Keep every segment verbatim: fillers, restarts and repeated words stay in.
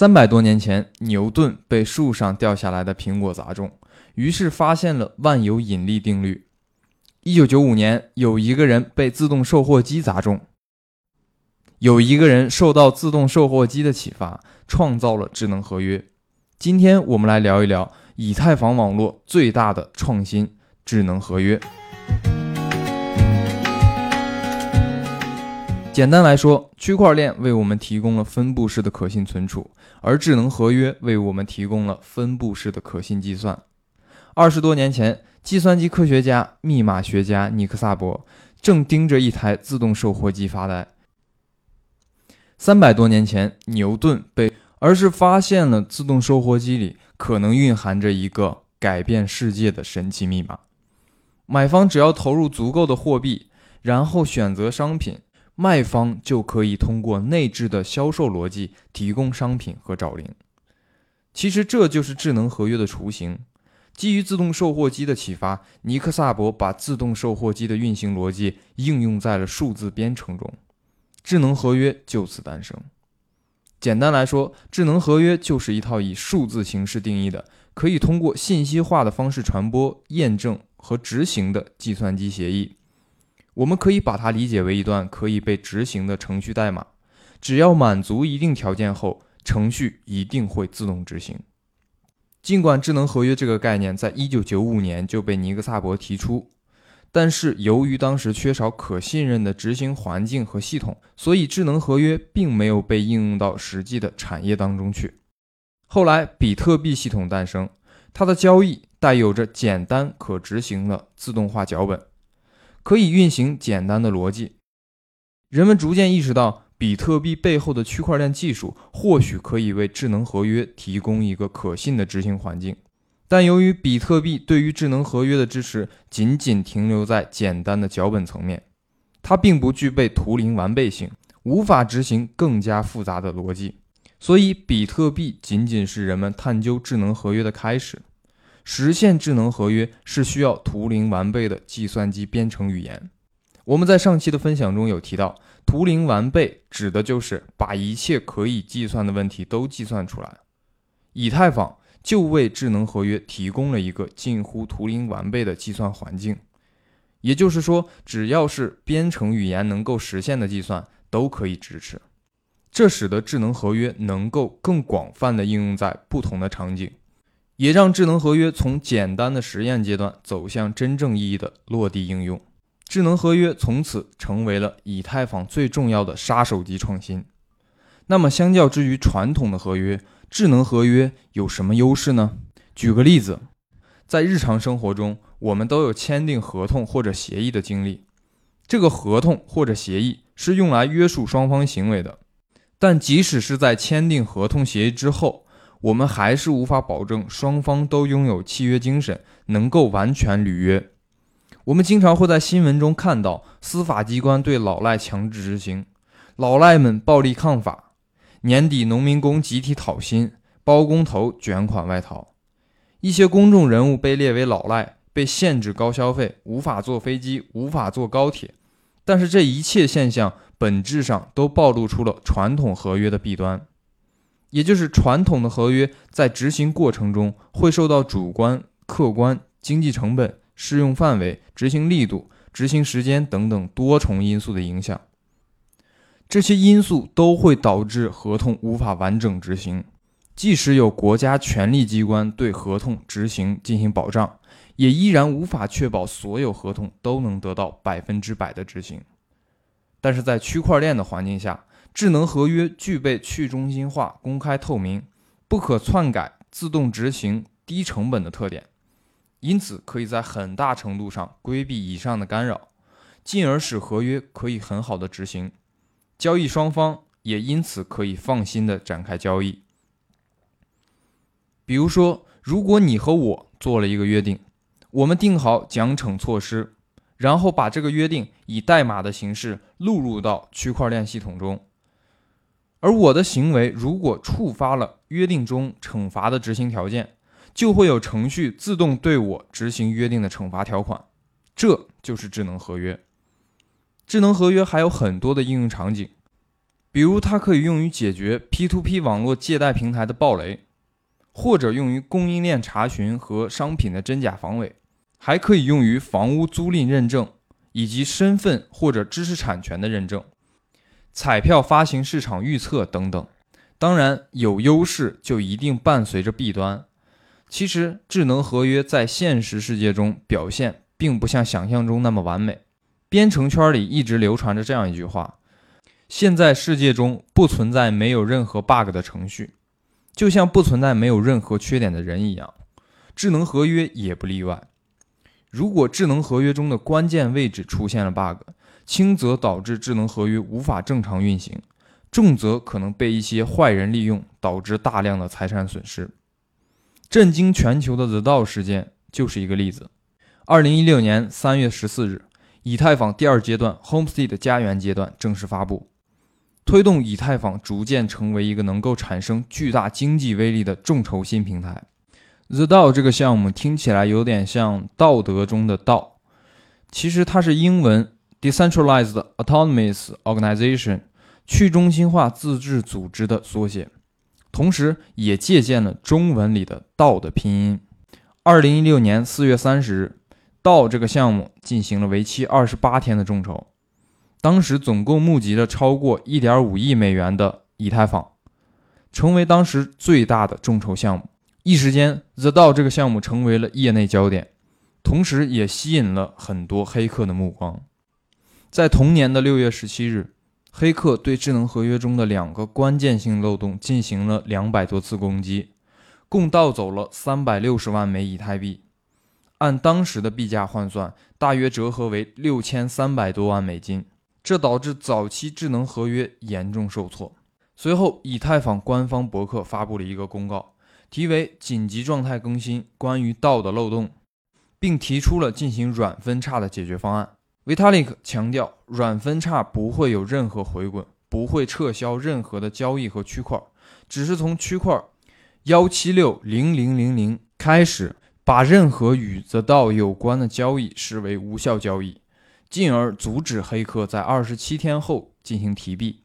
三百多年前，牛顿被树上掉下来的苹果砸中，于是发现了万有引力定律。一九九五年，有一个人被自动售货机砸中。有一个人受到自动售货机的启发，创造了智能合约。今天我们来聊一聊以太坊网络最大的创新——智能合约。简单来说，区块链为我们提供了分布式的可信存储，而智能合约为我们提供了分布式的可信计算。二十多年前，计算机科学家、密码学家尼克萨博正盯着一台自动售货机发呆。三百多年前，牛顿被而是发现了自动售货机里可能蕴含着一个改变世界的神奇密码。买方只要投入足够的货币，然后选择商品，卖方就可以通过内置的销售逻辑提供商品和找零。其实这就是智能合约的雏形。基于自动售货机的启发，尼克萨博把自动售货机的运行逻辑应用在了数字编程中，智能合约就此诞生。简单来说，智能合约就是一套以数字形式定义的，可以通过信息化的方式传播、验证和执行的计算机协议。我们可以把它理解为一段可以被执行的程序代码，只要满足一定条件后，程序一定会自动执行。尽管智能合约这个概念在一九九五年就被尼克萨博提出，但是由于当时缺少可信任的执行环境和系统，所以智能合约并没有被应用到实际的产业当中去。后来比特币系统诞生，它的交易带有着简单可执行的自动化脚本，可以运行简单的逻辑。人们逐渐意识到，比特币背后的区块链技术或许可以为智能合约提供一个可信的执行环境，但由于比特币对于智能合约的支持仅仅停留在简单的脚本层面，它并不具备图灵完备性，无法执行更加复杂的逻辑，所以比特币仅仅是人们探究智能合约的开始。实现智能合约是需要图灵完备的计算机编程语言。我们在上期的分享中有提到，图灵完备指的就是把一切可以计算的问题都计算出来。以太坊就为智能合约提供了一个近乎图灵完备的计算环境。也就是说，只要是编程语言能够实现的计算都可以支持。这使得智能合约能够更广泛地应用在不同的场景，也让智能合约从简单的实验阶段走向真正意义的落地应用。智能合约从此成为了以太坊最重要的杀手级创新。那么相较之于传统的合约，智能合约有什么优势呢？举个例子，在日常生活中，我们都有签订合同或者协议的经历。这个合同或者协议是用来约束双方行为的，但即使是在签订合同协议之后，我们还是无法保证双方都拥有契约精神，能够完全履约。我们经常会在新闻中看到司法机关对老赖强制执行，老赖们暴力抗法，年底农民工集体讨薪，包工头卷款外逃，一些公众人物被列为老赖，被限制高消费，无法坐飞机，无法坐高铁。但是这一切现象本质上都暴露出了传统合约的弊端，也就是传统的合约在执行过程中会受到主观、客观、经济成本、适用范围、执行力度、执行时间等等多重因素的影响。这些因素都会导致合同无法完整执行。即使有国家权力机关对合同执行进行保障，也依然无法确保所有合同都能得到百分之百的执行。但是在区块链的环境下，智能合约具备去中心化、公开透明、不可篡改、自动执行、低成本的特点，因此可以在很大程度上规避以上的干扰，进而使合约可以很好的执行，交易双方也因此可以放心的展开交易。比如说，如果你和我做了一个约定，我们定好奖惩措施，然后把这个约定以代码的形式录入到区块链系统中，而我的行为如果触发了约定中惩罚的执行条件，就会有程序自动对我执行约定的惩罚条款。这就是智能合约。智能合约还有很多的应用场景，比如它可以用于解决 P to P 网络借贷平台的暴雷，或者用于供应链查询和商品的真假防伪，还可以用于房屋租赁认证以及身份或者知识产权的认证，彩票发行市场预测等等。当然，有优势就一定伴随着弊端。其实，智能合约在现实世界中表现并不像想象中那么完美。编程圈里一直流传着这样一句话：现在世界中不存在没有任何 bug 的程序，就像不存在没有任何缺点的人一样，智能合约也不例外。如果智能合约中的关键位置出现了 bug， 轻则导致智能合约无法正常运行，重则可能被一些坏人利用，导致大量的财产损失。震惊全球的 The D A O 事件就是一个例子。二零一六年三月十四日，以太坊第二阶段 Homestead 家园阶段正式发布，推动以太坊逐渐成为一个能够产生巨大经济威力的众筹新平台。 The D A O 这个项目听起来有点像道德中的道，其实它是英文 Decentralized Autonomous Organization 去中心化自治组织的缩写，同时也借鉴了中文里的道的拼音。二零一六年四月三十日， D A O 这个项目进行了为期二十八天的众筹，当时总共募集了超过 一点五亿美元的以太坊，成为当时最大的众筹项目。一时间 The D A O 这个项目成为了业内焦点，同时也吸引了很多黑客的目光。在同年的六月十七日，黑客对智能合约中的两个关键性漏洞进行了两百多次攻击，共盗走了三百六十万枚以太币，按当时的币价换算，大约折合为六千三百多万美金。这导致早期智能合约严重受挫。随后，以太坊官方博客发布了一个公告，题为紧急状态更新关于D A O的漏洞，并提出了进行软分叉的解决方案。Vitalik 强调，软分叉不会有任何回滚，不会撤销任何的交易和区块，只是从区块一七六零零零零开始，把任何与The D A O有关的交易视为无效交易，进而阻止黑客在二十七天后进行提币，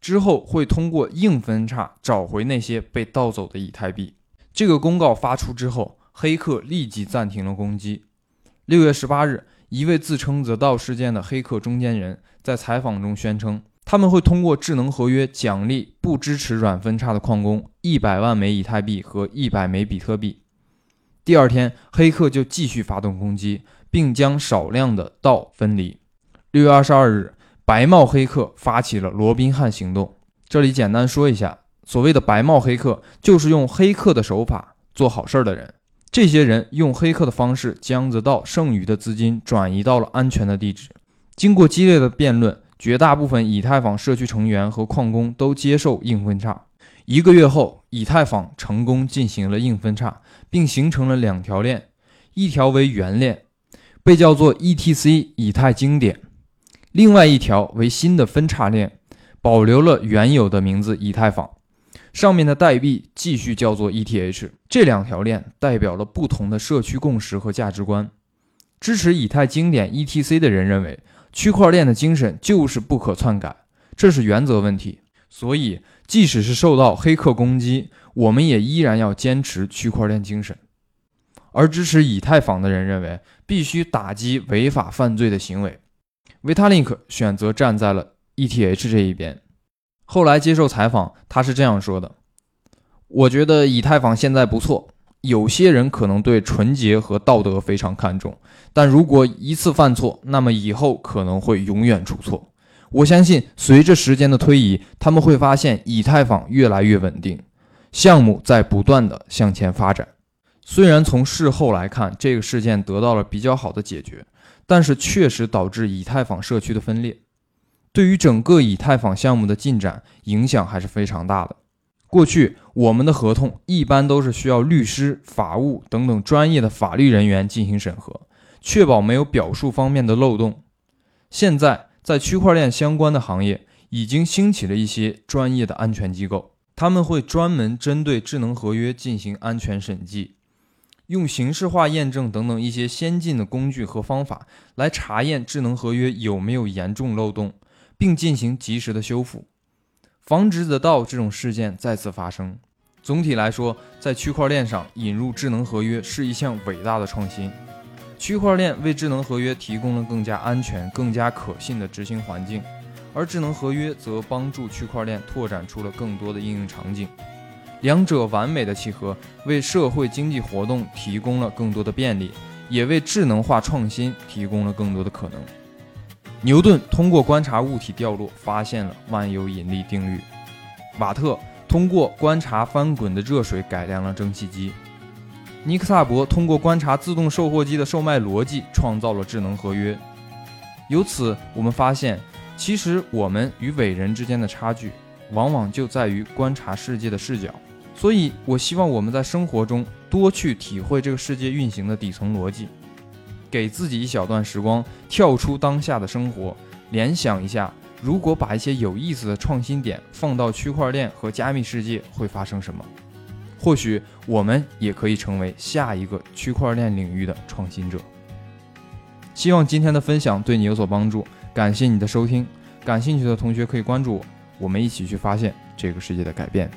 之后会通过硬分叉找回那些被盗走的以太币。这个公告发出之后，黑客立即暂停了攻击。六月十八日，一位自称 The D A O 事件的黑客中间人在采访中宣称，他们会通过智能合约奖励不支持软分叉的矿工一百万枚以太币和一百枚比特币。第二天，黑客就继续发动攻击，并将少量的D A O分离。六月二十二日，白帽黑客发起了罗宾汉行动。这里简单说一下，所谓的白帽黑客就是用黑客的手法做好事的人，这些人用黑客的方式将The D A O剩余的资金转移到了安全的地址。经过激烈的辩论，绝大部分以太坊社区成员和矿工都接受硬分叉。一个月后，以太坊成功进行了硬分叉，并形成了两条链，一条为原链，被叫做 E T C 以太经典，另外一条为新的分叉链，保留了原有的名字以太坊，上面的代币继续叫做 E T H。 这两条链代表了不同的社区共识和价值观。支持以太经典 E T C 的人认为，区块链的精神就是不可篡改，这是原则问题，所以即使是受到黑客攻击，我们也依然要坚持区块链精神。而支持以太坊的人认为，必须打击违法犯罪的行为。 Vitalik 选择站在了 E T H 这一边，后来接受采访，他是这样说的：我觉得以太坊现在不错，有些人可能对纯洁和道德非常看重，但如果一次犯错，那么以后可能会永远出错。我相信随着时间的推移，他们会发现以太坊越来越稳定，项目在不断的向前发展。虽然从事后来看，这个事件得到了比较好的解决，但是确实导致以太坊社区的分裂，对于整个以太坊项目的进展影响还是非常大的。过去我们的合同一般都是需要律师、法务等等专业的法律人员进行审核，确保没有表述方面的漏洞。现在在区块链相关的行业已经兴起了一些专业的安全机构，他们会专门针对智能合约进行安全审计，用形式化验证等等一些先进的工具和方法来查验智能合约有没有严重漏洞，并进行及时的修复。防止 The D A O 这种事件再次发生。总体来说，在区块链上引入智能合约是一项伟大的创新。区块链为智能合约提供了更加安全、更加可信的执行环境，而智能合约则帮助区块链拓展出了更多的应用场景。两者完美的契合，为社会经济活动提供了更多的便利，也为智能化创新提供了更多的可能。牛顿通过观察物体掉落发现了万有引力定律，瓦特通过观察翻滚的热水改良了蒸汽机，尼克萨博通过观察自动售货机的售卖逻辑创造了智能合约。由此我们发现，其实我们与伟人之间的差距往往就在于观察世界的视角。所以我希望我们在生活中多去体会这个世界运行的底层逻辑，给自己一小段时光跳出当下的生活，联想一下，如果把一些有意思的创新点放到区块链和加密世界会发生什么。或许我们也可以成为下一个区块链领域的创新者。希望今天的分享对你有所帮助，感谢你的收听。感兴趣的同学可以关注我，我们一起去发现这个世界的改变。